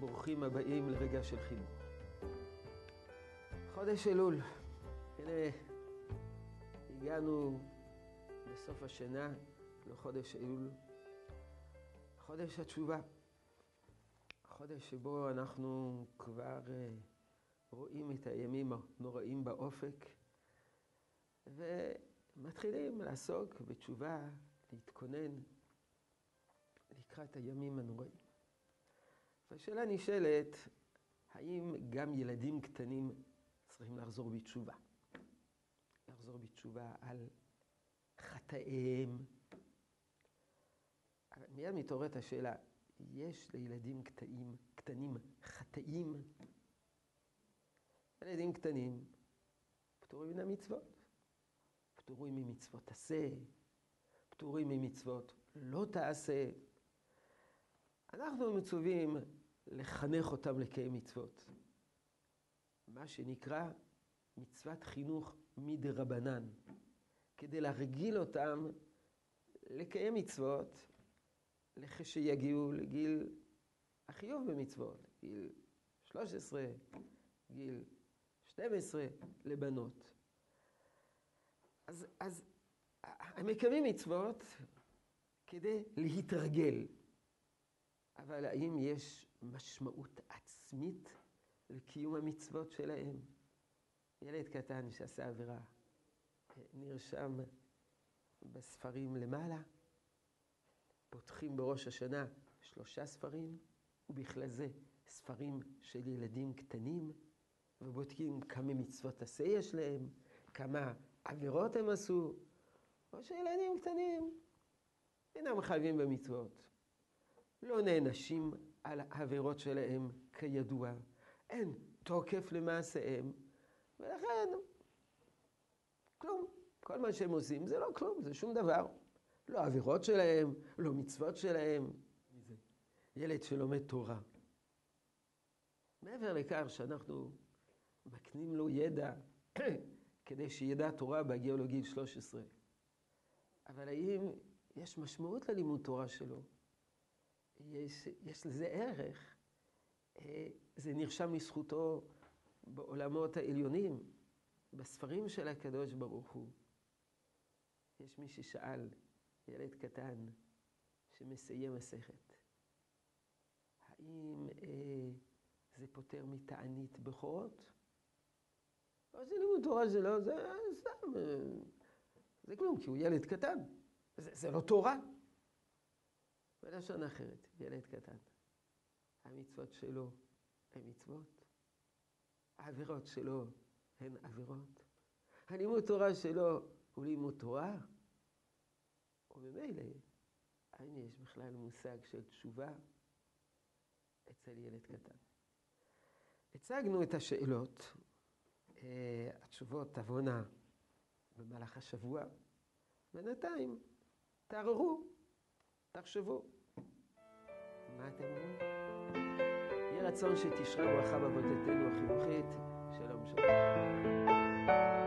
ברוכים הבאים לרגע של חינוך. חודש אלול, הנה הגענו לסוף השנה, לחודש אלול, חודש התשובה, חודש שבו אנחנו כבר רואים את הימים הנוראים באופק ומתחילים לעסוק בתשובה, להתכונן לקראת הימים הנוראים. והשאלה נשאלת, האם גם ילדים קטנים צריכים לחזור בתשובה? לחזור בתשובה על חטאיהם. מיד מתעוררת השאלה, יש לילדים קטנים חטאים? ילדים קטנים פטורים מן המצוות. פטורים ממצוות תעשה, פטורים ממצוות לא תעשה. אנחנו מצווים לחנך אותם לקיים מצוות. מה שנקרא מצוות חינוך מדרבנן. כדי להרגיל אותם לקיים מצוות, לכשיגיעו לגיל החיוב במצוות, גיל 13, גיל 12 לבנות. אז הם מקיימים מצוות כדי להתרגל. אבל האם יש משמעות עצמית לקיום המצוות שלהם? ילד קטן שעשה עבירה נרשם בספרים למעלה, פותחים בראש השנה 3 ספרים, ובכלל זה ספרים של ילדים קטנים, ובודקים כמה מצוות עשה יש להם, כמה עבירות הם עשו, או שילדים קטנים אינם חייבים במצוות. לא נענשים על העבירות שלהם כידוע, אין תוקף למעשיהם, ולכן כלום. כל מה שהם עושים זה לא כלום, זה שום דבר. לא עבירות שלהם, לא מצוות שלהם. ילד שלומד תורה. מעבר לכך שאנחנו מקנים לו ידע, כדי שידע תורה בהגיעו לו גיל 13. אבל האם יש משמעות ללימוד תורה שלו? יש לזה ערך, זה נרשם לזכותו בעולמות העליונים, בספרים של הקדוש ברוך הוא. יש מי ששאל, ילד קטן שמסיים מסכת, האם זה פותר מתענית בכורות? לא, זה לימוד תורה, זה לא, זה סתם, זה כלום, כי הוא ילד קטן, זה לא תורה. בלשון אחרת, ילד קטן, המצוות שלו הן מצוות, העבירות שלו הן עבירות, הלימוד תורה שלו הוא לימוד תורה, ובמילא, האם יש בכלל מושג של תשובה אצל ילד קטן? הצגנו את השאלות, התשובות תבונה במהלך השבוע, בינתיים תעררו. תחשבו, מה אתם אומרים? יהיה רצון שתשרה ברכה בעבודתנו החינוכית. שלום שלום.